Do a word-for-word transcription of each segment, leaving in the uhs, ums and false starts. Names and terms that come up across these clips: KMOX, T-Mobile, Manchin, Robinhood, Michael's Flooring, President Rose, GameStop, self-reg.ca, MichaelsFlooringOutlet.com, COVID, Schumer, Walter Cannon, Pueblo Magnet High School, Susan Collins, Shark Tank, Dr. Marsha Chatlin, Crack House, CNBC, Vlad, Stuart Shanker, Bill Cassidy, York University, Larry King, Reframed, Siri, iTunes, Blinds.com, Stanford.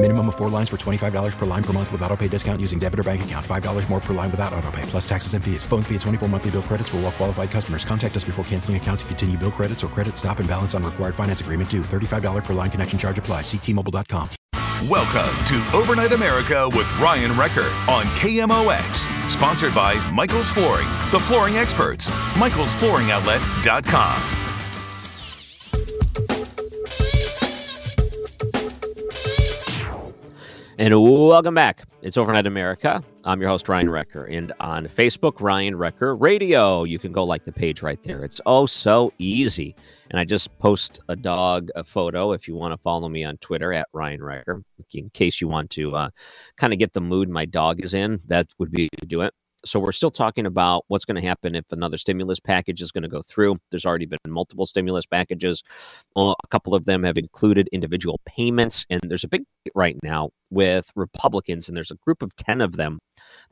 Minimum of four lines for twenty-five dollars per line per month with autopay discount using debit or bank account. five dollars more per line without autopay, plus taxes and fees. Phone fee at twenty-four monthly bill credits for well qualified customers. Contact us before canceling account to continue bill credits or credit stop and balance on required finance agreement due. thirty-five dollars per line connection charge applies. See T Mobile dot com. Welcome to Overnight America with Ryan Recker on K M O X. Sponsored by Michael's Flooring, the flooring experts. Michael's Flooring Outlet dot com. And welcome back. It's Overnight America. I'm your host, Ryan Recker. And on Facebook, Ryan Recker Radio. You can go like the page right there. It's oh so easy. And I just post a dog a photo if you want to follow me on Twitter at Ryan Recker. In case you want to uh, kind of get the mood my dog is in, that would be to do it. So we're still talking about what's going to happen if another stimulus package is going to go through. There's already been multiple stimulus packages. Uh, a couple of them have included individual payments. And there's a big debate right now with Republicans. And there's a group of ten of them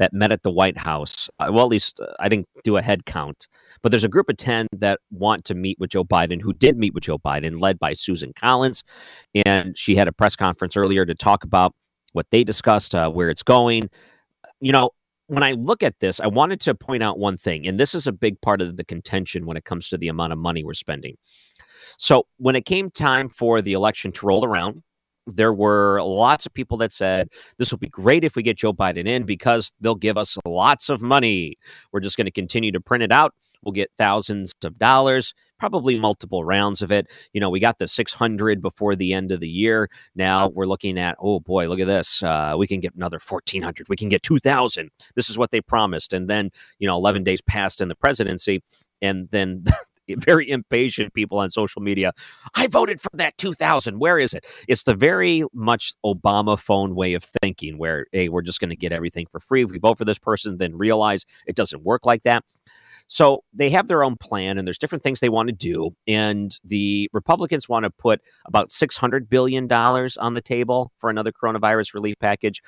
that met at the White House. Uh, well, at least uh, I didn't do a head count. But there's a group of ten that want to meet with Joe Biden, who did meet with Joe Biden, led by Susan Collins. And she had a press conference earlier to talk about what they discussed, uh, where it's going. You know, when I look at this, I wanted to point out one thing, and this is a big part of the contention when it comes to the amount of money we're spending. So when it came time for the election to roll around, there were lots of people that said, this will be great if we get Joe Biden in because they'll give us lots of money. We're just going to continue to print it out. We'll get thousands of dollars, probably multiple rounds of it. You know, we got the six hundred before the end of the year. Now we're looking at, oh boy, look at this. Uh, we can get another fourteen hundred. We can get two thousand. This is what they promised. And then, you know, eleven days passed in the presidency. And then very impatient people on social media. I voted for that two thousand. Where is it? It's the very much Obama phone way of thinking where, hey, we're just going to get everything for free. If we vote for this person, then realize it doesn't work like that. So they have their own plan, and there's different things they want to do. And the Republicans want to put about six hundred billion dollars on the table for another coronavirus relief package.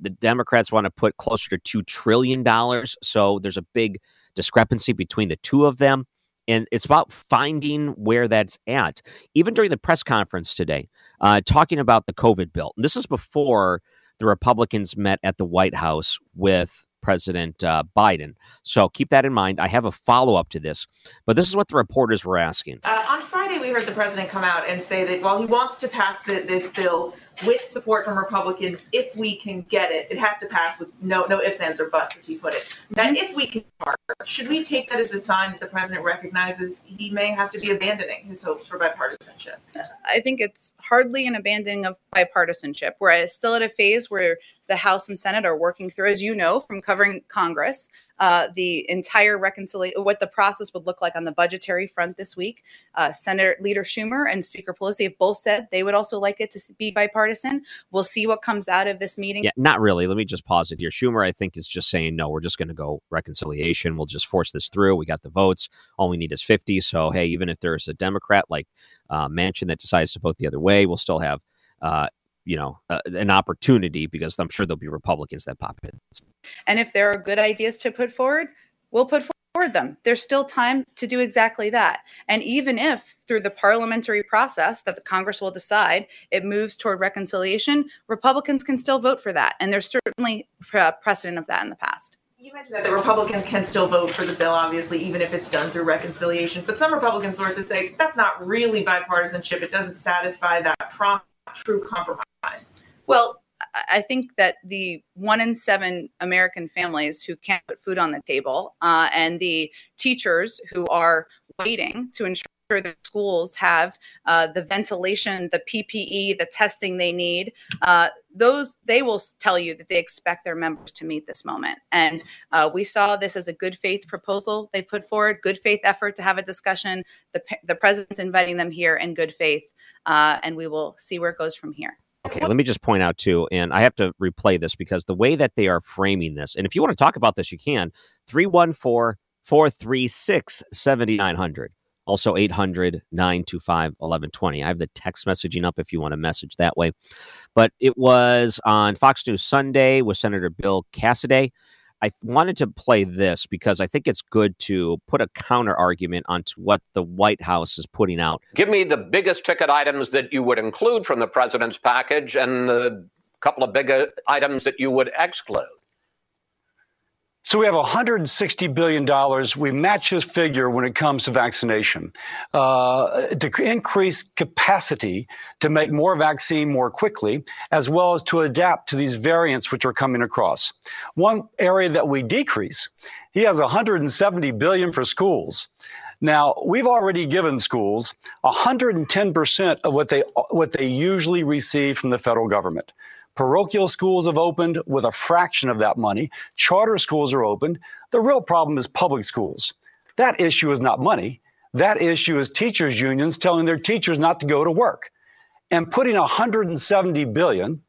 The Democrats want to put closer to two trillion dollars. So there's a big discrepancy between the two of them. And it's about finding where that's at. Even during the press conference today, uh, talking about the COVID bill. And this is before the Republicans met at the White House with President uh, Biden. So keep that in mind. I have a follow-up to this, but this is what the reporters were asking. Uh, on Friday, we heard the president come out and say that while he wants to pass the, this bill with support from Republicans, if we can get it, it has to pass with no no ifs, ands, or buts, as he put it. That if we can, should we take that as a sign that the president recognizes he may have to be abandoning his hopes for bipartisanship? I think it's hardly an abandoning of bipartisanship. We're still at a phase where the House and Senate are working through, as you know, from covering Congress, uh, the entire reconciliation, what the process would look like on the budgetary front this week. Uh, Senator Leader Schumer and Speaker Pelosi have both said they would also like it to be bipartisan. We'll see what comes out of this meeting. Yeah, not really. Let me just pause it here. Schumer, I think, is just saying, no, we're just going to go reconciliation. We'll just force this through. We got the votes. All we need is fifty. So, hey, even if there's a Democrat like uh, Manchin that decides to vote the other way, we'll still have uh you know, uh, an opportunity because I'm sure there'll be Republicans that pop in. And if there are good ideas to put forward, we'll put forward them. There's still time to do exactly that. And even if through the parliamentary process that the Congress will decide it moves toward reconciliation, Republicans can still vote for that. And there's certainly pre- precedent of that in the past. You mentioned that the Republicans can still vote for the bill, obviously, even if it's done through reconciliation. But some Republican sources say that's not really bipartisanship. It doesn't satisfy that prom- true compromise. Well, I think that the one in seven American families who can't put food on the table uh, and the teachers who are waiting to ensure sure that schools have uh, the ventilation, the P P E, the testing they need. Uh, those they will tell you that they expect their members to meet this moment. And uh, we saw this as a good faith proposal they put forward, good faith effort to have a discussion. The, the president's inviting them here in good faith, uh, and we will see where it goes from here. Okay, let me just point out, too, and I have to replay this because the way that they are framing this, and if you want to talk about this, you can, three one four, four three six, seven nine zero zero. Also eight hundred, nine two five, eleven twenty. I have the text messaging up if you want to message that way. But it was on Fox News Sunday with Senator Bill Cassidy. I wanted to play this because I think it's good to put a counter argument onto what the White House is putting out. Give me the biggest ticket items that you would include from the president's package and the couple of big items that you would exclude. So we have one hundred sixty billion dollars. We match this figure when it comes to vaccination uh, to increase capacity to make more vaccine more quickly, as well as to adapt to these variants which are coming across. One area that we decrease, he has one hundred seventy billion dollars for schools. Now, we've already given schools one hundred ten percent of what they what they usually receive from the federal government. Parochial schools have opened with a fraction of that money. Charter schools are opened. The real problem is public schools. That issue is not money. That issue is teachers' unions telling their teachers not to go to work. And putting one hundred seventy billion dollars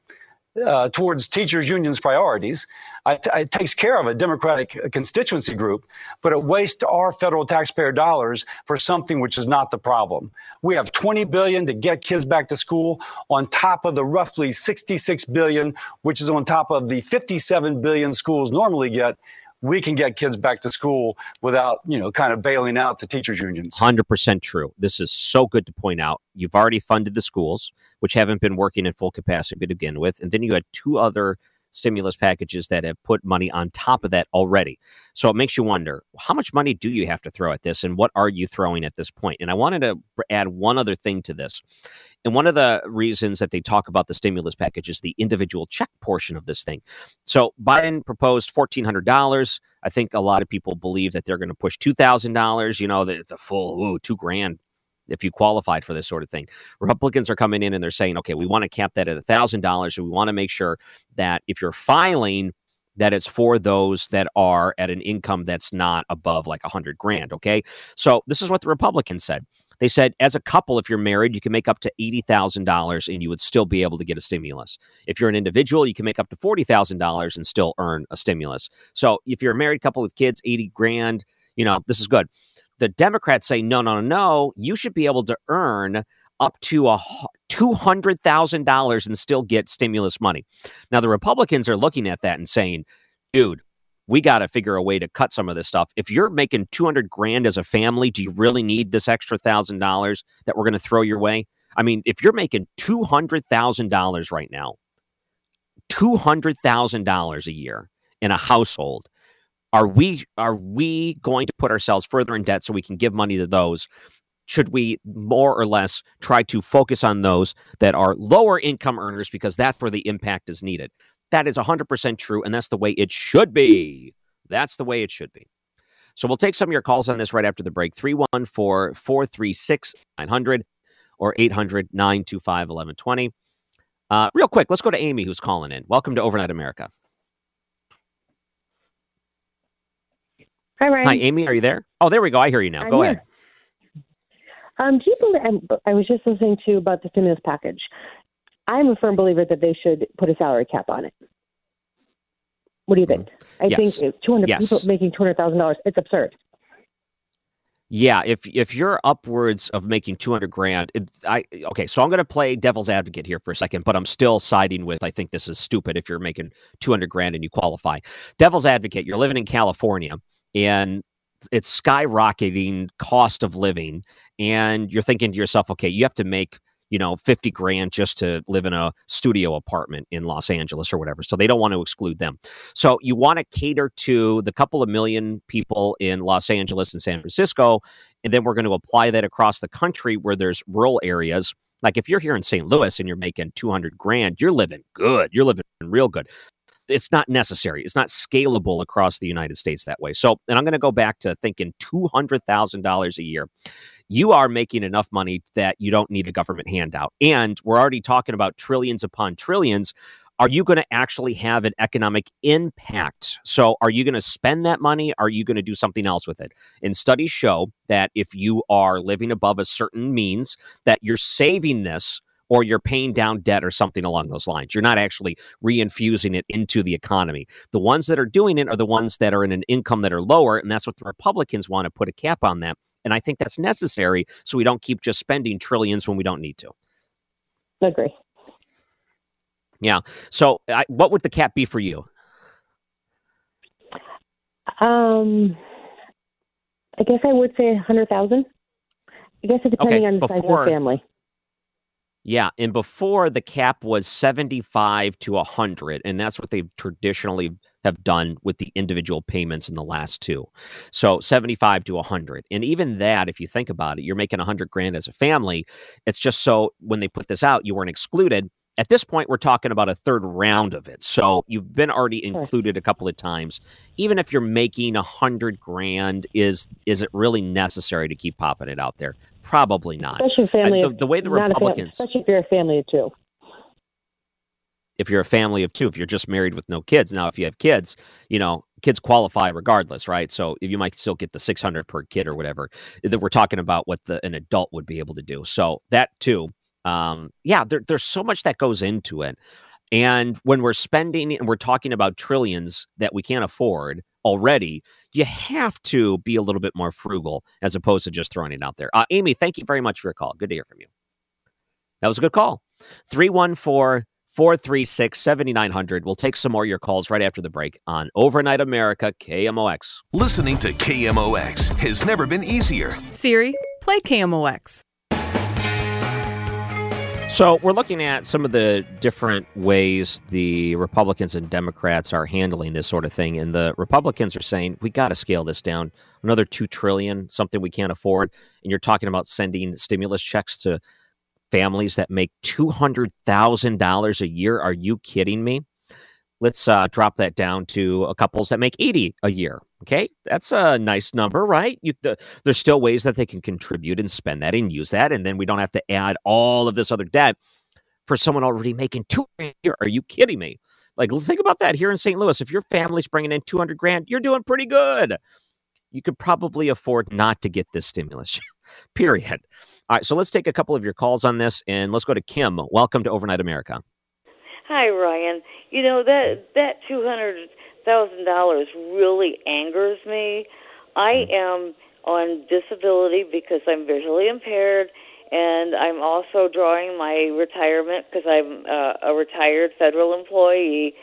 uh, towards teachers' unions' priorities, I t- it takes care of a Democratic constituency group, but it wastes our federal taxpayer dollars for something which is not the problem. We have twenty billion dollars to get kids back to school on top of the roughly sixty-six billion dollars, which is on top of the fifty-seven billion dollars schools normally get. We can get kids back to school without, you know, kind of bailing out the teachers' unions. one hundred percent true. This is so good to point out. You've already funded the schools, which haven't been working in full capacity to begin with. And then you had two other stimulus packages that have put money on top of that already. So it makes you wonder, how much money do you have to throw at this? And what are you throwing at this point? And I wanted to add one other thing to this. And one of the reasons that they talk about the stimulus package is the individual check portion of this thing. So Biden proposed fourteen hundred dollars. I think a lot of people believe that they're going to push two thousand dollars, you know, the, the full ooh, two grand. If you qualified for this sort of thing. Republicans are coming in and they're saying, OK, we want to cap that at a thousand dollars. We want to make sure that if you're filing, that it's for those that are at an income that's not above like a hundred grand. OK, so this is what the Republicans said. They said, as a couple, if you're married, you can make up to eighty thousand dollars and you would still be able to get a stimulus. If you're an individual, you can make up to forty thousand dollars and still earn a stimulus. So if you're a married couple with kids, eighty grand, you know, this is good. The Democrats say, no, no, no, you should be able to earn up to a two hundred thousand dollars and still get stimulus money. Now, the Republicans are looking at that and saying, dude, we got to figure a way to cut some of this stuff. If you're making two hundred grand as a family, do you really need this extra thousand dollars that we're going to throw your way? I mean, if you're making two hundred thousand dollars right now, two hundred thousand dollars a year in a household, Are we are we going to put ourselves further in debt so we can give money to those? Should we more or less try to focus on those that are lower income earners because that's where the impact is needed? That is one hundred percent true, and that's the way it should be. That's the way it should be. So we'll take some of your calls on this right after the break. three one four, four three six, nine hundred or eight hundred, nine two five, eleven twenty. Uh, real quick, let's go to Amy who's calling in. Welcome to Overnight America. Hi, Ryan. Hi, Amy. Are you there? Oh, there we go. I hear you now. I'm go here. ahead. Um, do you believe, I was just listening to about the stimulus package. I'm a firm believer that they should put a salary cap on it. What do you think? Mm-hmm. I yes. think two hundred yes. people making two hundred thousand dollars. It's absurd. Yeah, if if you're upwards of making two hundred grand, it, I okay, so I'm going to play devil's advocate here for a second, but I'm still siding with I think this is stupid if you're making two hundred grand and you qualify. Devil's advocate, you're living in California. And it's skyrocketing cost of living. And you're thinking to yourself, okay, you have to make, you know, fifty grand just to live in a studio apartment in Los Angeles or whatever. So they don't want to exclude them. So you want to cater to the couple of million people in Los Angeles and San Francisco. And then we're going to apply that across the country where there's rural areas. Like if you're here in Saint Louis and you're making two hundred grand, you're living good. You're living real good. It's not necessary. It's not scalable across the United States that way. So, and I'm going to go back to thinking two hundred thousand dollars a year. you are making enough money that you don't need a government handout. And we're already talking about trillions upon trillions. Are you going to actually have an economic impact? So are you going to spend that money? Are you going to do something else with it? And studies show that if you are living above a certain means, that you're saving this or you're paying down debt or something along those lines. You're not actually reinfusing it into the economy. The ones that are doing it are the ones that are in an income that are lower, and that's what the Republicans want to put a cap on that. And I think that's necessary so we don't keep just spending trillions when we don't need to. I agree. Yeah. So I, what would the cap be for you? Um, I guess I would say one hundred thousand dollars. I guess it depending okay, on the before, size of the family. Yeah, and before the cap was seventy-five to one hundred, and that's what they've traditionally have done with the individual payments in the last two. So seventy-five to one hundred. And even that, if you think about it, you're making one hundred grand as a family. It's just so when they put this out, you weren't excluded. At this point, we're talking about a third round of it. So you've been already included a couple of times. Even if you're making a hundred grand, is is it really necessary to keep popping it out there? Probably not. Especially family. I, the, the way the Republicans, fam- especially if you're a family of two. If you're a family of two, if you're just married with no kids. Now, if you have kids, you know, kids qualify regardless, right? So you might still get the six hundred per kid or whatever. That we're talking about what the, an adult would be able to do. So that too. Um, yeah, there, there's so much that goes into it. And when we're spending and we're talking about trillions that we can't afford already, you have to be a little bit more frugal as opposed to just throwing it out there. Uh, Amy, thank you very much for your call. Good to hear from you. That was a good call. three one four, four three six, seven nine zero zero. We'll take some more of your calls right after the break on Overnight America, K M O X. Listening to K M O X has never been easier. Siri, play K M O X. So we're looking at some of the different ways the Republicans and Democrats are handling this sort of thing. And the Republicans are saying, we got to scale this down. Another two trillion dollars, something we can't afford. And you're talking about sending stimulus checks to families that make two hundred thousand dollars a year. Are you kidding me? Let's uh, drop that down to a couples that make eighty a year. Okay, that's a nice number, right? You, the, there's still ways that they can contribute and spend that and use that. And then we don't have to add all of this other debt for someone already making two grand a year. Are you kidding me? Like, think about that here in Saint Louis. If your family's bringing in two hundred grand, you're doing pretty good. You could probably afford not to get this stimulus, period. All right, so let's take a couple of your calls on this and let's go to Kim. Welcome to Overnight America. Hi, Ryan. You know, that that two hundred thousand dollars really angers me. I am on disability because I'm visually impaired, and I'm also drawing my retirement because I'm uh, a retired federal employee,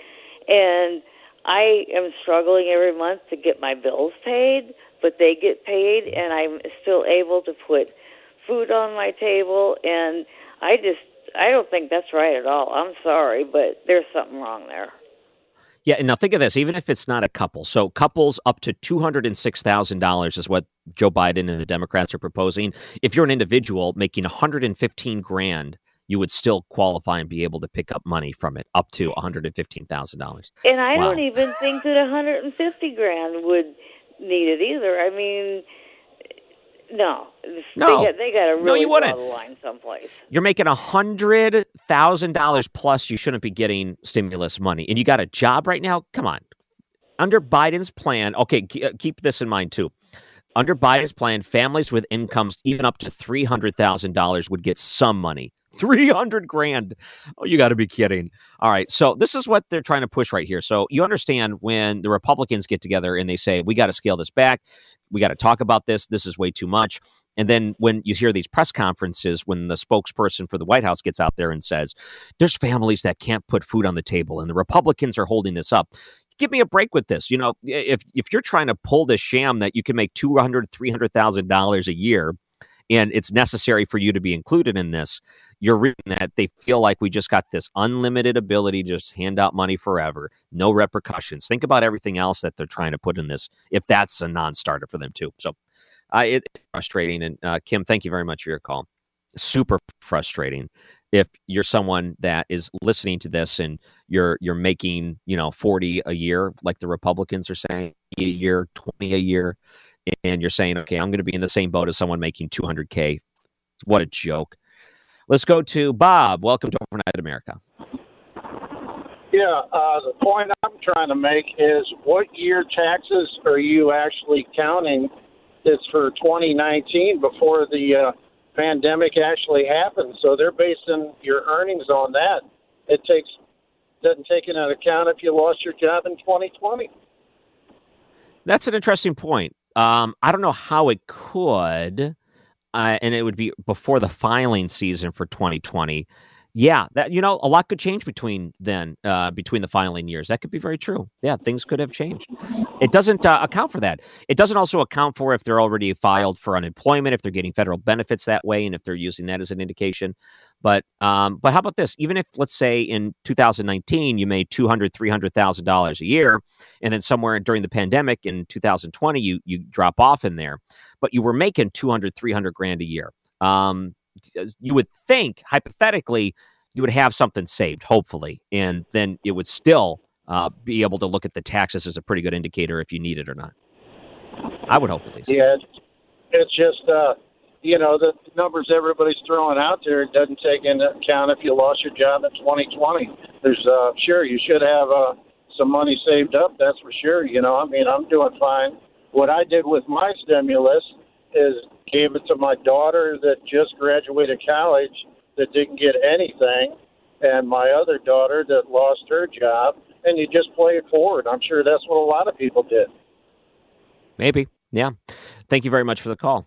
and I am struggling every month to get my bills paid, but they get paid, and I'm still able to put food on my table, and I just I don't think that's right at all. I'm sorry, but there's something wrong there. Yeah, and now think of this, even if it's not a couple. So couples up to two hundred six thousand dollars is what Joe Biden and the Democrats are proposing. If you're an individual making one hundred fifteen grand, you would still qualify and be able to pick up money from it up to one hundred fifteen thousand dollars. And I wow. don't even think that one hundred fifty grand would need it either. I mean, No, no, they, they got to really no, draw the line someplace. You're making a hundred thousand dollars plus. You shouldn't be getting stimulus money, and you got a job right now. Come on, under Biden's plan. Okay, keep this in mind too. Under Biden's plan, families with incomes even up to three hundred thousand dollars would get some money. Three hundred grand. Oh, you got to be kidding. All right. So this is what they're trying to push right here. So you understand when the Republicans get together and they say, we got to scale this back. We got to talk about this. This is way too much. And then when you hear these press conferences, when the spokesperson for the White House gets out there and says, there's families that can't put food on the table and the Republicans are holding this up. Give me a break with this. You know, if if you're trying to pull this sham that you can make two hundred thousand dollars, three hundred thousand dollars a year, and it's necessary for you to be included in this, you're reading that they feel like we just got this unlimited ability to just hand out money forever, no repercussions. Think about everything else that they're trying to put in this, if that's a non-starter for them too. So uh, it's frustrating. And uh, Kim, thank you very much for your call. Super frustrating. If you're someone that is listening to this and you're you're making, you know, forty a year, like the Republicans are saying, a year, twenty a year, and you're saying, okay, I'm going to be in the same boat as someone making two hundred K. What a joke. Let's go to Bob. Welcome to Overnight America. Yeah, uh, the point I'm trying to make is what year taxes are you actually counting that's for twenty nineteen before the uh, pandemic actually happened? So they're basing your earnings on that. It takes doesn't take into account if you lost your job in twenty twenty. That's an interesting point. Um, I don't know how it could, uh, and it would be before the filing season for twenty twenty. Yeah, that, you know, a lot could change between then, uh, between the filing years. That could be very true. Yeah, things could have changed. It doesn't uh, account for that. It doesn't also account for if they're already filed for unemployment, if they're getting federal benefits that way, and if they're using that as an indication. But um, but how about this? Even if, let's say, in two thousand nineteen, you made two hundred thousand dollars, three hundred thousand dollars a year, and then somewhere during the pandemic in two thousand twenty, you you drop off in there, but you were making two hundred, three hundred grand a year. Um You would think, hypothetically, you would have something saved, hopefully, and then it would still uh, be able to look at the taxes as a pretty good indicator if you need it or not. I would hope at least. Yeah, it's just, uh, you know, the numbers everybody's throwing out there doesn't take into account if you lost your job in twenty twenty. There's, uh, sure, you should have uh, some money saved up, that's for sure. You know, I mean, I'm doing fine. What I did with my stimulus is gave it to my daughter that just graduated college that didn't get anything, and my other daughter that lost her job, and you just play it forward. I'm sure that's what a lot of people did. Maybe. Yeah. Thank you very much for the call.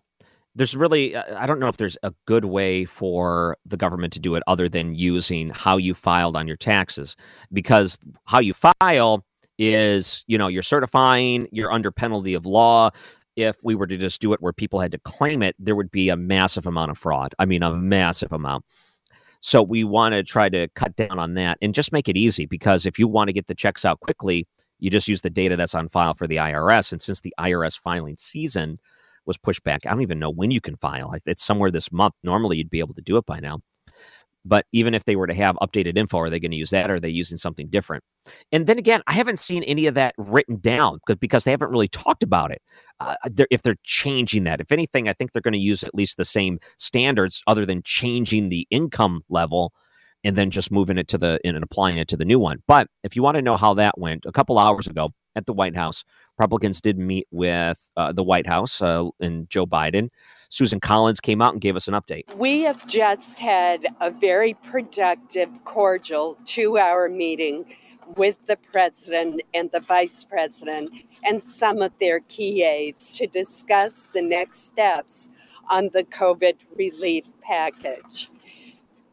There's really, I don't know if there's a good way for the government to do it other than using how you filed on your taxes, because how you file is, you know, you're certifying, you're under penalty of law. If we were to just do it where people had to claim it, there would be a massive amount of fraud. I mean, a massive amount. So we want to try to cut down on that and just make it easy, because if you want to get the checks out quickly, you just use the data that's on file for the I R S. And since the I R S filing season was pushed back, I don't even know when you can file. It's somewhere this month. Normally, you'd be able to do it by now. But even if they were to have updated info, are they going to use that? Or are they using something different? And then again, I haven't seen any of that written down because they haven't really talked about it. Uh, they're, if they're changing that, if anything, I think they're going to use at least the same standards other than changing the income level and then just moving it to the and applying it to the new one. But if you want to know how that went, a couple hours ago at the White House, Republicans did meet with uh, the White House uh, and Joe Biden. Susan Collins came out and gave us an update. We have just had a very productive, cordial two-hour meeting with the president and the vice president and some of their key aides to discuss the next steps on the COVID relief package.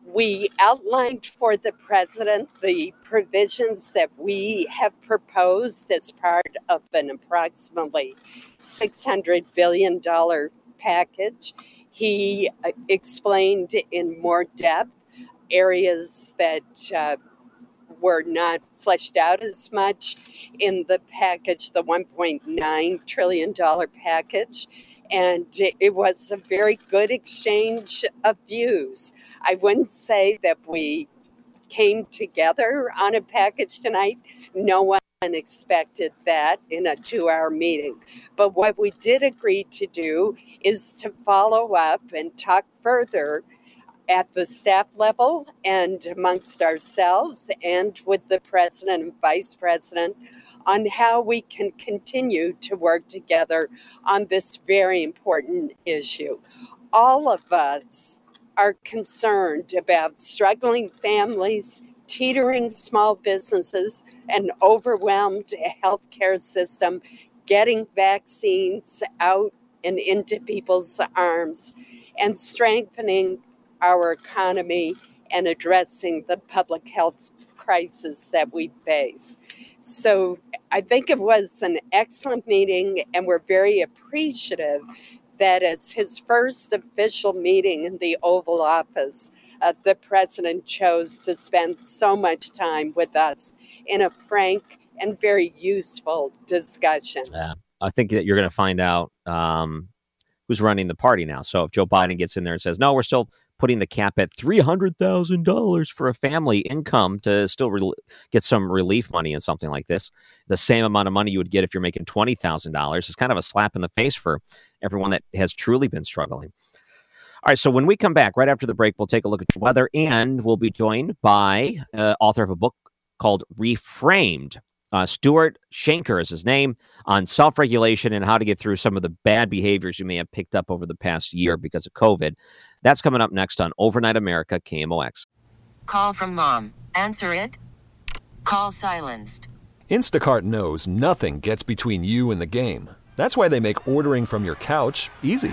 We outlined for the president the provisions that we have proposed as part of an approximately six hundred billion dollars package. He uh, explained in more depth areas that uh, were not fleshed out as much in the package, the one point nine trillion dollars package. And it was a very good exchange of views. I wouldn't say that we came together on a package tonight. No one expected that in a two-hour meeting. But what we did agree to do is to follow up and talk further at the staff level and amongst ourselves and with the president and vice president on how we can continue to work together on this very important issue. All of us are concerned about struggling families, teetering small businesses, an overwhelmed healthcare system, getting vaccines out and into people's arms, and strengthening our economy and addressing the public health crisis that we face. So I think it was an excellent meeting, and we're very appreciative that as his first official meeting in the Oval Office, uh, the president chose to spend so much time with us in a frank and very useful discussion. Yeah, I think that you're going to find out um, who's running the party now. So if Joe Biden gets in there and says, no, we're still putting the cap at three hundred thousand dollars for a family income to still re- get some relief money in something like this. The same amount of money you would get if you're making twenty thousand dollars is kind of a slap in the face for everyone that has truly been struggling. All right, so when we come back right after the break, we'll take a look at the weather, and we'll be joined by uh, author of a book called Reframed. Uh, Stuart Shanker is his name, on self-regulation and how to get through some of the bad behaviors you may have picked up over the past year because of COVID. That's coming up next on Overnight America, K M O X. Call from mom. Answer it. Call silenced. Instacart knows nothing gets between you and the game. That's why they make ordering from your couch easy.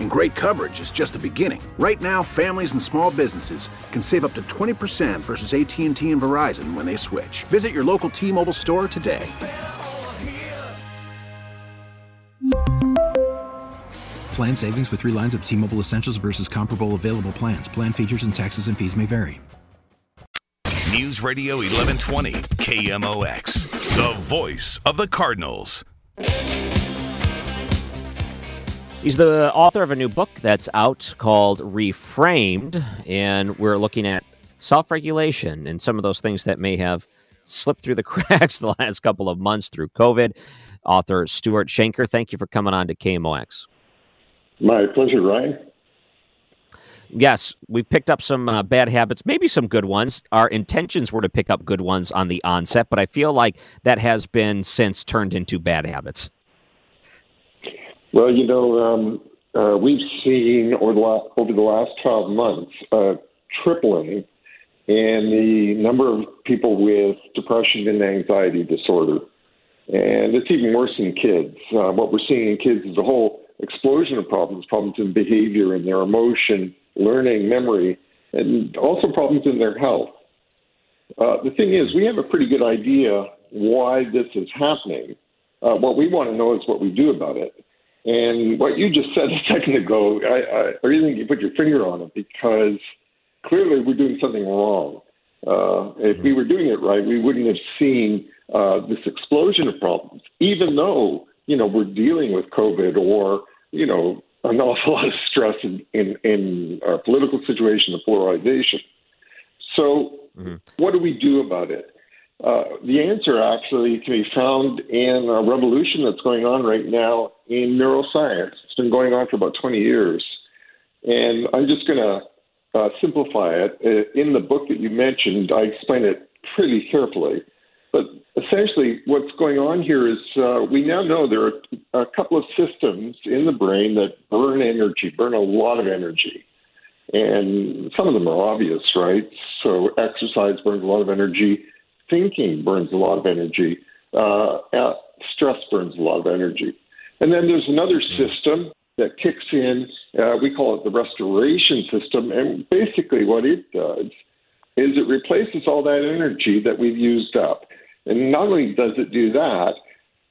And great coverage is just the beginning. Right now, families and small businesses can save up to twenty percent versus A T and T and Verizon when they switch. Visit your local T-Mobile store today. Plan savings with three lines of T-Mobile Essentials versus comparable available plans. Plan features and taxes and fees may vary. News Radio eleven twenty, K M O X, the voice of the Cardinals. He's the author of a new book that's out called Reframed, and we're looking at self-regulation and some of those things that may have slipped through the cracks the last couple of months through COVID. Author Stuart Shanker, thank you for coming on to K M O X. My pleasure, Ryan. Yes, we've picked up some uh, bad habits, maybe some good ones. Our intentions were to pick up good ones on the onset, but I feel like that has been since turned into bad habits. Well, you know, um, uh, we've seen over the last, over the last twelve months uh, tripling in the number of people with depression and anxiety disorder. And it's even worse in kids. Uh, what we're seeing in kids is a whole explosion of problems, problems in behavior and their emotion, learning, memory, and also problems in their health. Uh, the thing is, we have a pretty good idea why this is happening. Uh, what we want to know is what we do about it. And what you just said a second ago, I, I really think you put your finger on it, because clearly we're doing something wrong. Uh, if we were doing it right, we wouldn't have seen uh, this explosion of problems, even though, you know, we're dealing with COVID or, you know, an awful lot of stress in, in, in our political situation, the polarization. So mm-hmm. What do we do about it? Uh, the answer actually can be found in a revolution that's going on right now in neuroscience. It's been going on for about twenty years. And I'm just going to uh, simplify it. In the book that you mentioned, I explain it pretty carefully. But essentially what's going on here is uh, we now know there are a couple of systems in the brain that burn energy, burn a lot of energy. And some of them are obvious, right? So exercise burns a lot of energy. thinking burns a lot of energy. Uh, stress burns a lot of energy. And then there's another system that kicks in. Uh, we call it the restoration system. And basically what it does is it replaces all that energy that we've used up. And not only does it do that,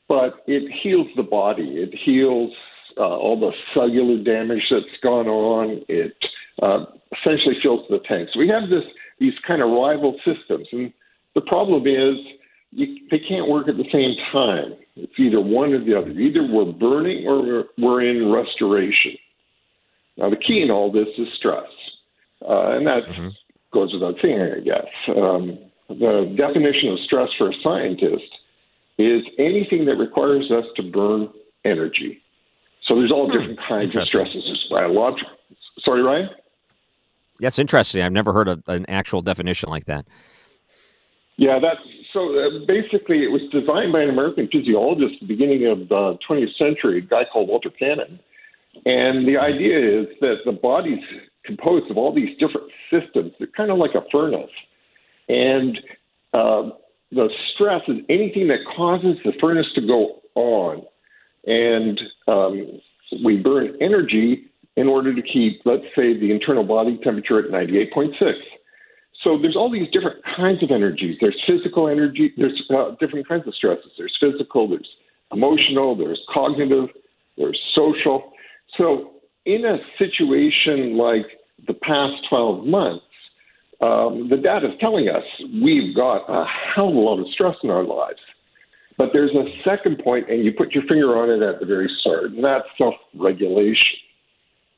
but it heals the body. It heals uh, all the cellular damage that's gone on. It uh, essentially fills the tank. So we have this these kind of rival systems. And the problem is you, they can't work at the same time. It's either one or the other. Either we're burning or we're, we're in restoration. Now, the key in all this is stress. Uh, and that mm-hmm. goes without saying, I guess. Um, the definition of stress for a scientist is anything that requires us to burn energy. So there's all different hmm. kinds of stresses. There's biological. Sorry, Ryan? That's interesting. I've never heard of an actual definition like that. Yeah, that's so uh, basically it was designed by an American physiologist at the beginning of the twentieth century, a guy called Walter Cannon. And the idea is that the body's composed of all these different systems. They're kind of like a furnace. And uh, the stress is anything that causes the furnace to go on. And um, we burn energy in order to keep, let's say, the internal body temperature at ninety-eight point six. So there's all these different kinds of energies. There's physical energy. There's uh, different kinds of stresses. There's physical, there's emotional, there's cognitive, there's social. So in a situation like the past twelve months, um, the data is telling us we've got a hell of a lot of stress in our lives. But there's a second point, and you put your finger on it at the very start, and that's self-regulation.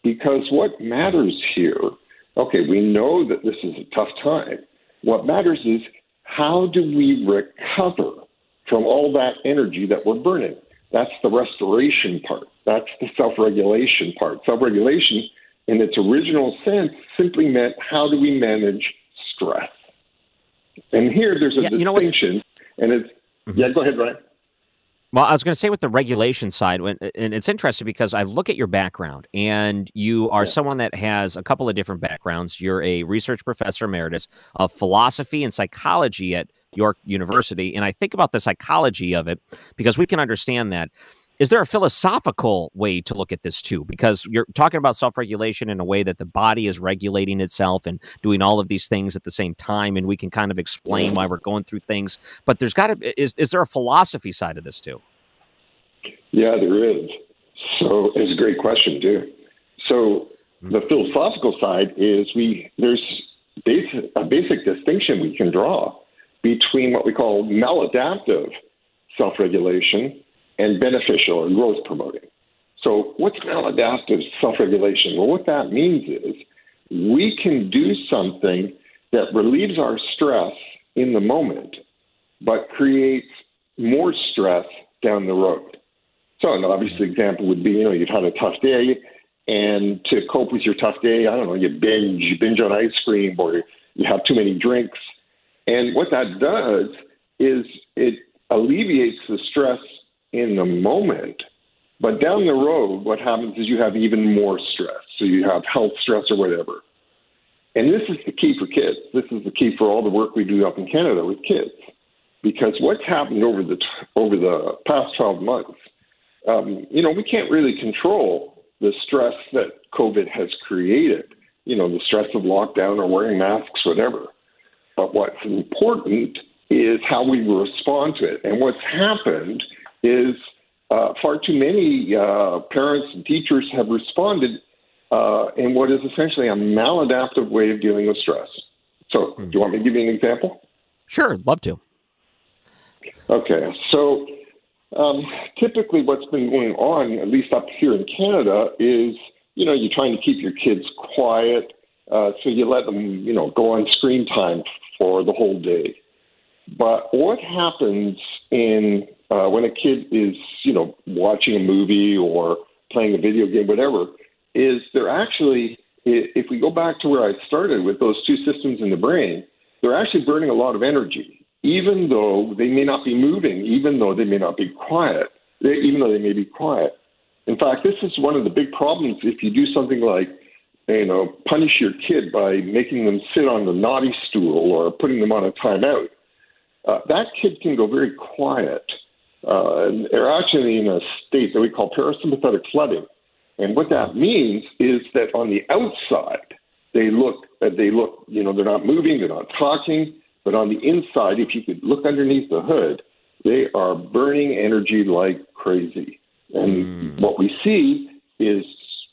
Because what matters here, okay, we know that this is a tough time. What matters is how do we recover from all that energy that we're burning? That's the restoration part. That's the self-regulation part. Self-regulation, in its original sense, simply meant how do we manage stress? And here there's a yeah, distinction, you know and it's mm-hmm. yeah. Go ahead, Ryan. Well, I was going to say with the regulation side, when, and it's interesting because I look at your background, and you are yeah. someone that has a couple of different backgrounds. You're a research professor emeritus of philosophy and psychology at York University, and I think about the psychology of it because we can understand that. Is there a philosophical way to look at this too? Because you're talking about self-regulation in a way that the body is regulating itself and doing all of these things at the same time, and we can kind of explain why we're going through things. But there's got to is is there a philosophy side of this too? Yeah, there is. So it's a great question too. So the philosophical side is we there's basic, a basic distinction we can draw between what we call maladaptive self-regulation and beneficial or growth promoting. So what's maladaptive self-regulation? Well, what that means is we can do something that relieves our stress in the moment, but creates more stress down the road. So an obvious example would be, you know, you've had a tough day, and to cope with your tough day, I don't know, you binge, you binge on ice cream, or you have too many drinks. And what that does is it alleviates the stress in the moment, but down the road, what happens is you have even more stress. So you have health stress or whatever. And this is the key for kids. This is the key for all the work we do up in Canada with kids, because what's happened over the over the past twelve months, um, you know, we can't really control the stress that COVID has created. You know, the stress of lockdown or wearing masks, whatever. But what's important is how we respond to it. And what's happened is uh, far too many uh, parents and teachers have responded uh, in what is essentially a maladaptive way of dealing with stress. So mm-hmm. do you want me to give you an example? Sure, love to. Okay, so um, typically what's been going on, at least up here in Canada, is, you know, you're trying to keep your kids quiet, uh, so you let them, you know, go on screen time for the whole day. But what happens in Uh, when a kid is, you know, watching a movie or playing a video game, whatever, is they're actually, if we go back to where I started with those two systems in the brain, they're actually burning a lot of energy, even though they may not be moving, even though they may not be quiet, they, even though they may be quiet. In fact, this is one of the big problems if you do something like, you know, punish your kid by making them sit on the naughty stool or putting them on a timeout. Uh, that kid can go very quiet. Uh, and they're actually in a state that we call parasympathetic flooding. And what that means is that on the outside, they look, they look, you know, they're not moving, they're not talking. But on the inside, if you could look underneath the hood, they are burning energy like crazy. And mm. what we see is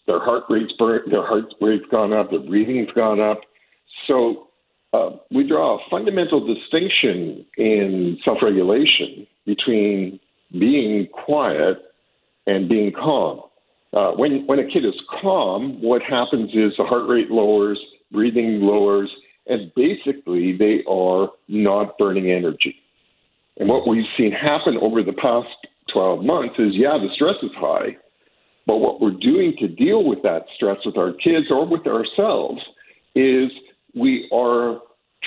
their heart rate's burnt, their heart rate's gone up, their breathing's gone up. So uh, we draw a fundamental distinction in self-regulation between being quiet and being calm. Uh, when when a kid is calm, what happens is the heart rate lowers, breathing lowers, and basically they are not burning energy. And what we've seen happen over the past twelve months is, yeah, the stress is high, but what we're doing to deal with that stress with our kids or with ourselves is we are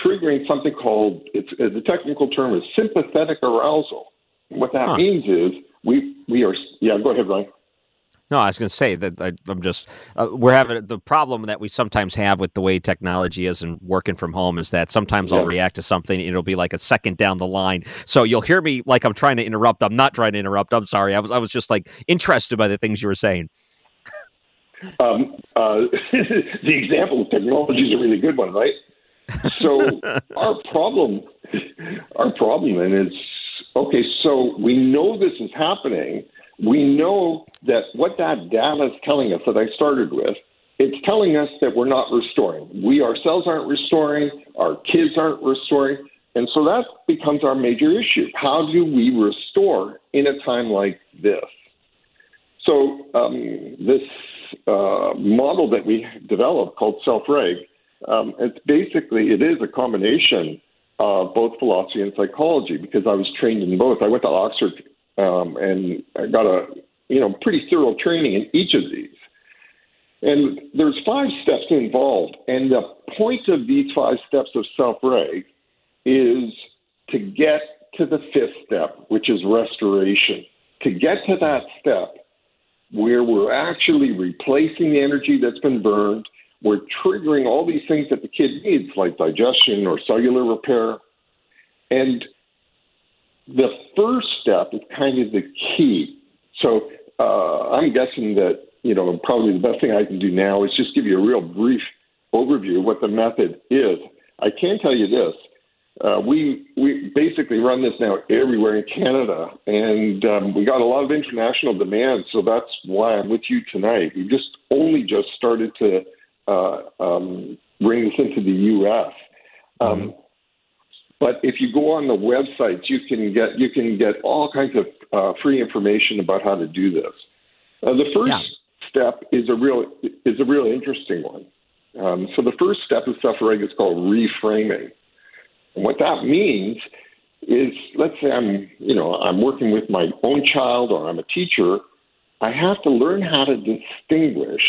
triggering something called, it's, the technical term is sympathetic arousal. And what that huh. means is we we are, yeah, go ahead, Ryan. No, I was going to say that I, I'm just, uh, we're having the problem that we sometimes have with the way technology is and working from home is that sometimes yeah. I'll react to something and it'll be like a second down the line. So you'll hear me like I'm trying to interrupt. I'm not trying to interrupt. I'm sorry. I was I was just like interested by the things you were saying. Um, uh, the example of technology is a really good one, right? So our problem, our problem then is, okay, so we know this is happening. We know that what that data is telling us that I started with, it's telling us that we're not restoring. We ourselves aren't restoring. Our kids aren't restoring. And so that becomes our major issue. How do we restore in a time like this? So um, this uh, model that we developed called self-reg, um, it's basically, it is a combination of both philosophy and psychology because I was trained in both. I went to Oxford Um, and I got a, you know, pretty thorough training in each of these. And there's five steps involved. And the point of these five steps of self-reg is to get to the fifth step, which is restoration. To get to that step where we're actually replacing the energy that's been burned, we're triggering all these things that the kid needs, like digestion or cellular repair. And the first step is kind of the key. So uh, I'm guessing that, you know, probably the best thing I can do now is just give you a real brief overview of what the method is. I can tell you this. Uh, we we basically run this now everywhere in Canada, and um, we got a lot of international demand, so that's why I'm with you tonight. We just only just started to uh, um, bring this into the U S Um mm-hmm. But if you go on the websites, you can get you can get all kinds of uh, free information about how to do this. Uh, the first yeah. step is a real is a real interesting one. Um, so the first step of self-reg is called reframing, and what that means is, let's say I'm you know I'm working with my own child or I'm a teacher, I have to learn how to distinguish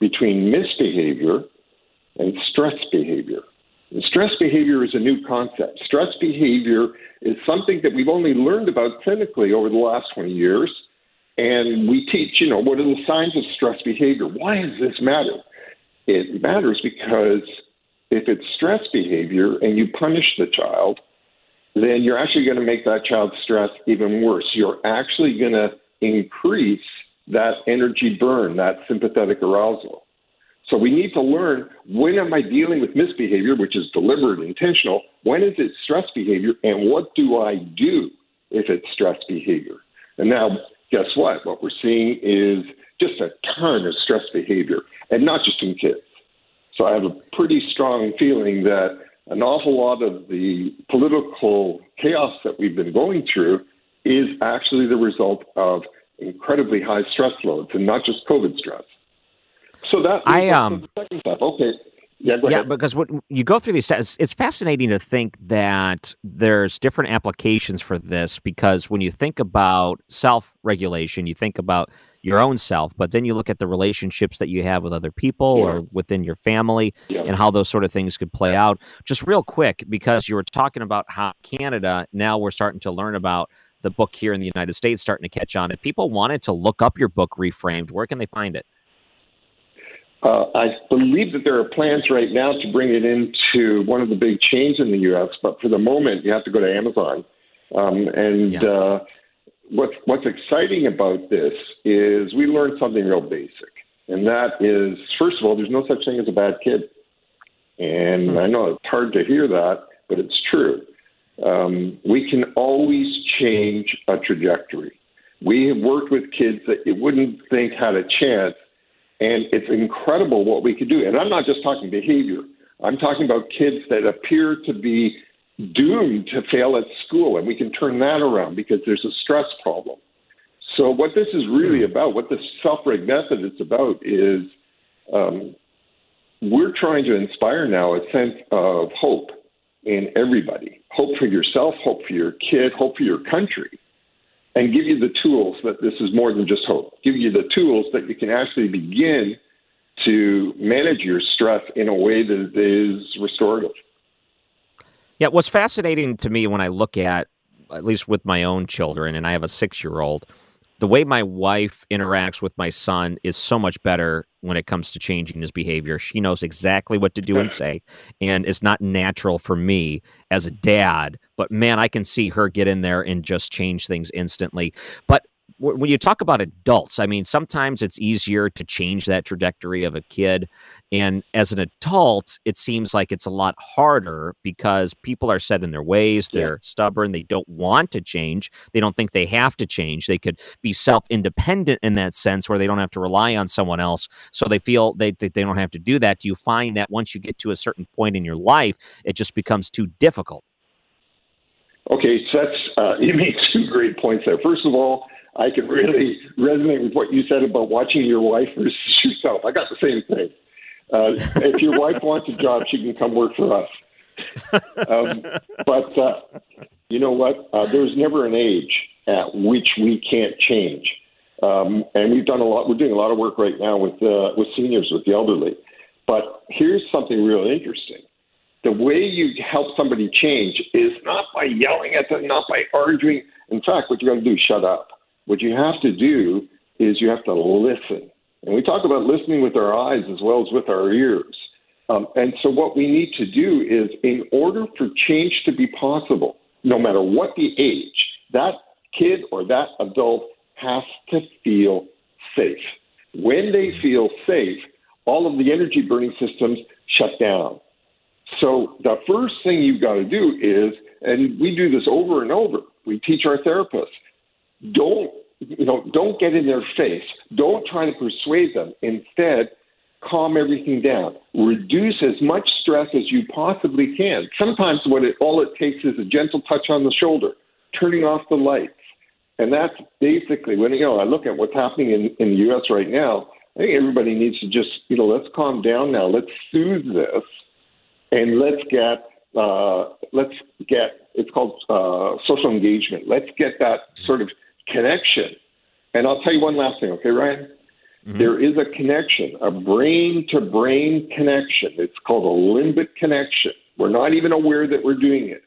between misbehavior and stress behavior. And stress behavior is a new concept. Stress behavior is something that we've only learned about clinically over the last twenty years. And we teach, you know, what are the signs of stress behavior? Why does this matter? It matters because if it's stress behavior and you punish the child, then you're actually going to make that child's stress even worse. You're actually going to increase that energy burn, that sympathetic arousal. So we need to learn, when am I dealing with misbehavior, which is deliberate and intentional? When is it stress behavior? And what do I do if it's stress behavior? And now, guess what? What we're seeing is just a ton of stress behavior, and not just in kids. So I have a pretty strong feeling that an awful lot of the political chaos that we've been going through is actually the result of incredibly high stress loads, and not just COVID stress. So that I um the second step. Okay. Yeah, go yeah ahead. Because when you go through these steps, it's fascinating to think that there's different applications for this, because when you think about self-regulation, you think about your own self, but then you look at the relationships that you have with other people yeah. or within your family yeah. and how those sort of things could play out. Just real quick, because you were talking about how Canada, now we're starting to learn about the book here in the United States starting to catch on. If people wanted to look up your book, Reframed, where can they find it? Uh, I believe that there are plans right now to bring it into one of the big chains in the U S, but for the moment, you have to go to Amazon. Um, and yeah. uh, what, what's exciting about this is we learned something real basic. And that is, first of all, there's no such thing as a bad kid. And mm-hmm. I know it's hard to hear that, but it's true. Um, we can always change a trajectory. We have worked with kids that you wouldn't think had a chance. And it's incredible what we could do. And I'm not just talking behavior. I'm talking about kids that appear to be doomed to fail at school. And we can turn that around because there's a stress problem. So what this is really about, what this self-reg method is about, is um, we're trying to inspire now a sense of hope in everybody. Hope for yourself, hope for your kid, hope for your country. And give you the tools that this is more than just hope. Give you the tools that you can actually begin to manage your stress in a way that is restorative. Yeah, what's fascinating to me when I look at, at least with my own children, and I have a six-year-old, the way my wife interacts with my son is so much better when it comes to changing his behavior. She knows exactly what to do and say, and it's not natural for me as a dad. But, man, I can see her get in there and just change things instantly. But w- when you talk about adults, I mean, sometimes it's easier to change that trajectory of a kid. And as an adult, it seems like it's a lot harder because people are set in their ways. They're yeah. stubborn. They don't want to change. They don't think they have to change. They could be self-independent in that sense where they don't have to rely on someone else. So they feel they they, they don't have to do that. Do you find that once you get to a certain point in your life, it just becomes too difficult? Okay, so that's, uh, you made two great points there. First of all, I can really resonate with what you said about watching your wife versus yourself. I got the same thing. Uh, if your wife wants a job, she can come work for us. Um, but uh, you know what? Uh, there's never an age at which we can't change. Um, and we've done a lot. We're doing a lot of work right now with uh, with seniors, with the elderly. But here's something really interesting. The way you help somebody change is not by yelling at them, not by arguing. In fact, what you're going to do is shut up. What you have to do is you have to listen. And we talk about listening with our eyes as well as with our ears. Um, and so what we need to do is, in order for change to be possible, no matter what the age, that kid or that adult has to feel safe. When they feel safe, all of the energy burning systems shut down. So the first thing you've got to do is, and we do this over and over, we teach our therapists, don't, you know, don't get in their face. Don't try to persuade them. Instead, calm everything down. Reduce as much stress as you possibly can. Sometimes what it, all it takes is a gentle touch on the shoulder, turning off the lights. And that's basically when, you know, I look at what's happening in, in the U S right now, I think everybody needs to just, you know, let's calm down now. Let's soothe this. And let's get, uh, let's get, it's called uh, social engagement. Let's get that sort of connection. And I'll tell you one last thing, okay, Ryan? Mm-hmm. There is a connection, a brain-to-brain connection. It's called a limbic connection. We're not even aware that we're doing it.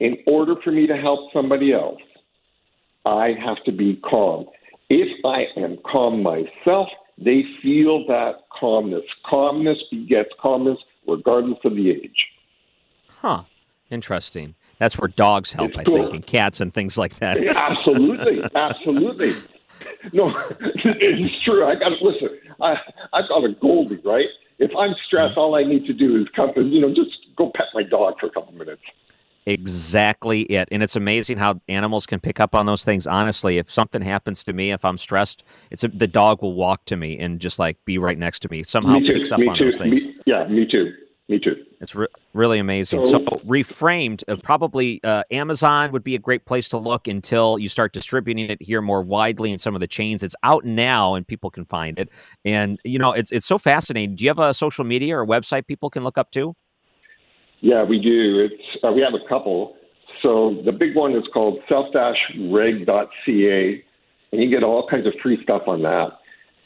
In order for me to help somebody else, I have to be calm. If I am calm myself, they feel that calmness. Calmness begets calmness, regardless of the age. Huh. Interesting. That's where dogs help, it's I cool. think, and cats and things like that. Yeah, absolutely. Absolutely. No, it's true. I got to listen. I, I've got a Goldie, right? If I'm stressed, all I need to do is come, you know, just go pet my dog for a couple minutes. Exactly it. And it's amazing how animals can pick up on those things. Honestly, if something happens to me, if I'm stressed, it's a, the dog will walk to me and just like be right next to me. Somehow me too, picks up me on too, those things. Me, yeah, me too. Me too. It's re- really amazing. So, so Reframed, uh, probably uh, Amazon would be a great place to look until you start distributing it here more widely in some of the chains. It's out now and people can find it. And, you know, it's it's so fascinating. Do you have a social media or a website people can look up to? Yeah, we do. It's uh, we have a couple. So the big one is called self reg dot c a, and you get all kinds of free stuff on that.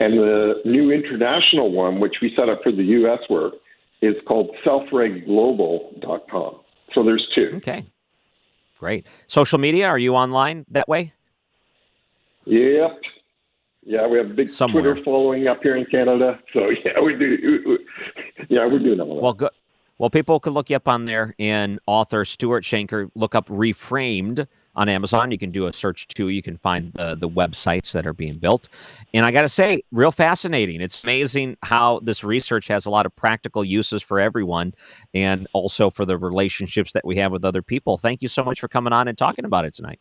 And the new international one, which we set up for the U S work, is called self reg global dot com. So there's two. Okay, great. Social media, are you online that way? Yep. Yeah, we have a big somewhere. Twitter following up here in Canada. So, yeah, we do. Yeah, we're doing all that. Well, good. Well, people could look you up on there, and author Stuart Shanker, look up Reframed on Amazon. You can do a search, too. You can find the, the websites that are being built. And I got to say, real fascinating. It's amazing how this research has a lot of practical uses for everyone and also for the relationships that we have with other people. Thank you so much for coming on and talking about it tonight.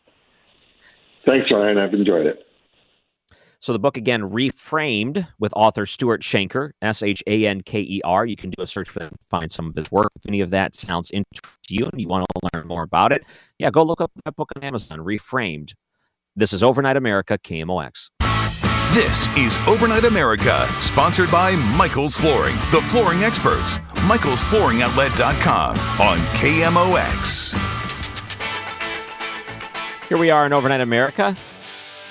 Thanks, Ryan. I've enjoyed it. So the book, again, Reframed, with author Stuart Shanker, S H A N K E R. You can do a search for them, find some of his work. If any of that sounds interesting to you and you want to learn more about it, yeah, go look up that book on Amazon, Reframed. This is Overnight America, K M O X. This is Overnight America, sponsored by Michael's Flooring, the flooring experts. Michael's Flooring Outlet dot com on K M O X. Here we are in Overnight America.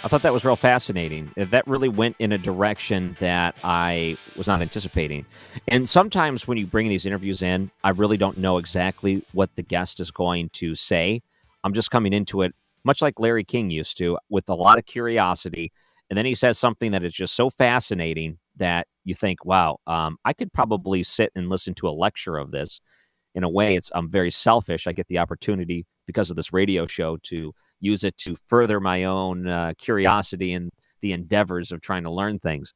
I thought that was real fascinating. That really went in a direction that I was not anticipating. And sometimes when you bring these interviews in, I really don't know exactly what the guest is going to say. I'm just coming into it, much like Larry King used to, with a lot of curiosity. And then he says something that is just so fascinating that you think, wow, um, I could probably sit and listen to a lecture of this. In a way, it's I'm very selfish. I get the opportunity because of this radio show to use it to further my own uh, curiosity and the endeavors of trying to learn things.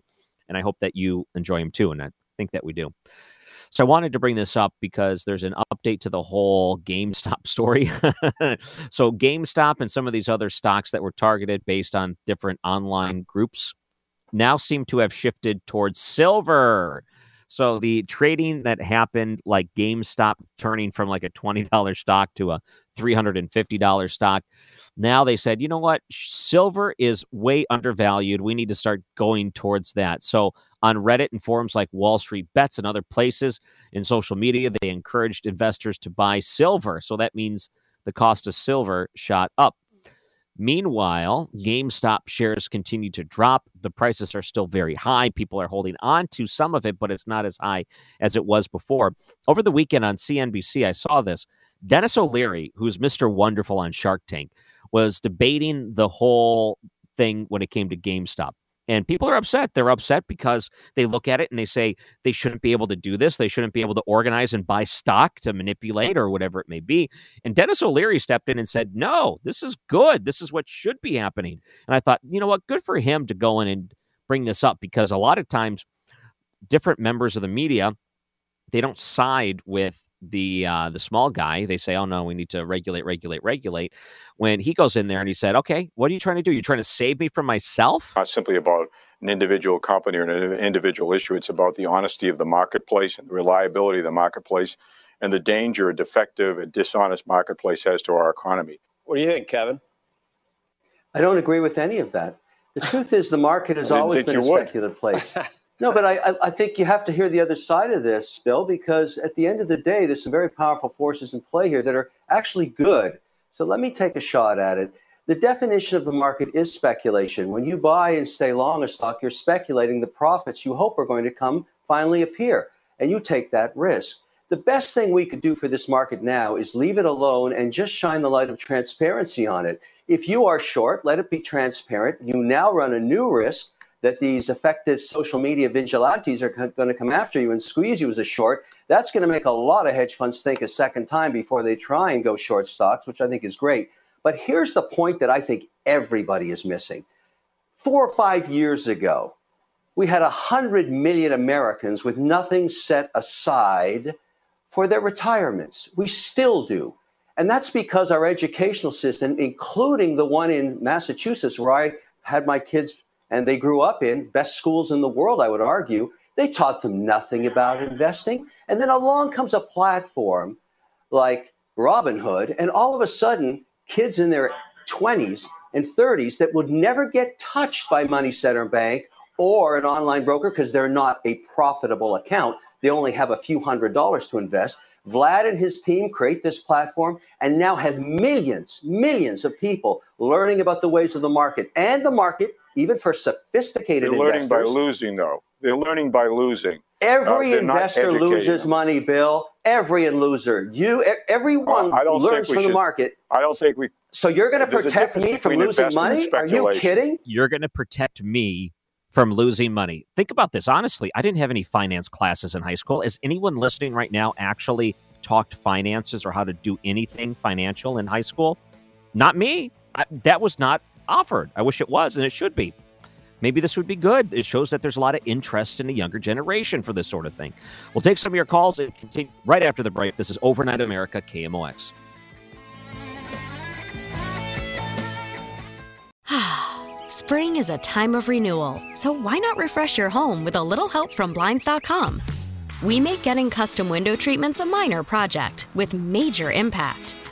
And I hope that you enjoy them too. And I think that we do. So I wanted to bring this up because there's an update to the whole GameStop story. So GameStop and some of these other stocks that were targeted based on different online groups now seem to have shifted towards silver. So the trading that happened, like GameStop turning from like a twenty dollars stock to a three hundred fifty dollars stock. Now they said, you know what? Silver is way undervalued. We need to start going towards that. So on Reddit and forums like Wall Street Bets and other places in social media, they encouraged investors to buy silver. So that means the cost of silver shot up. Meanwhile, GameStop shares continue to drop. The prices are still very high. People are holding on to some of it, but it's not as high as it was before. Over the weekend on C N B C, I saw this. Dennis O'Leary, who's Mister Wonderful on Shark Tank, was debating the whole thing when it came to GameStop. And people are upset. They're upset because they look at it and they say they shouldn't be able to do this. They shouldn't be able to organize and buy stock to manipulate or whatever it may be. And Dennis O'Leary stepped in and said, no, this is good. This is what should be happening. And I thought, you know what? Good for him to go in and bring this up, because a lot of times different members of the media, they don't side with the uh, the small guy. They say, oh, no, we need to regulate, regulate, regulate. When he goes in there and he said, OK, what are you trying to do? You're trying to save me from myself? Not simply about an individual company or an individual issue. It's about the honesty of the marketplace and the reliability of the marketplace and the danger a defective and dishonest marketplace has to our economy. What do you think, Kevin? I don't agree with any of that. The truth is the market has always been a speculative place. No, but I, I think you have to hear the other side of this, Bill, because at the end of the day, there's some very powerful forces in play here that are actually good. So let me take a shot at it. The definition of the market is speculation. When you buy and stay long a stock, you're speculating the profits you hope are going to come finally appear, and you take that risk. The best thing we could do for this market now is leave it alone and just shine the light of transparency on it. If you are short, let it be transparent. You now run a new risk that these effective social media vigilantes are going to come after you and squeeze you as a short. That's going to make a lot of hedge funds think a second time before they try and go short stocks, which I think is great. But here's the point that I think everybody is missing. Four or five years ago, we had one hundred million Americans with nothing set aside for their retirements. We still do. And that's because our educational system, including the one in Massachusetts where I had my kids and they grew up in best schools in the world, I would argue, they taught them nothing about investing. And then along comes a platform like Robinhood, and all of a sudden, kids in their twenties and thirties that would never get touched by money center bank or an online broker because they're not a profitable account. They only have a few hundred dollars to invest. Vlad and his team create this platform and now have millions, millions of people learning about the ways of the market and the market. Even for sophisticated investors. They're learning by losing, though. They're learning by losing. Every investor loses money, Bill. Every loser. You, everyone learns from the market. I don't think we... So you're going to protect me from losing money? Are you kidding? You're going to protect me from losing money. Think about this. Honestly, I didn't have any finance classes in high school. Is anyone listening right now actually talked finances or how to do anything financial in high school? Not me. I, that was not offered. I wish it was, and it should be. Maybe this would be good. It shows that there's a lot of interest in a younger generation for this sort of thing. We'll take some of your calls and continue right after the break. This is Overnight America, K M O X. Spring is a time of renewal, so why not refresh your home with a little help from Blinds dot com? We make getting custom window treatments a minor project with major impact.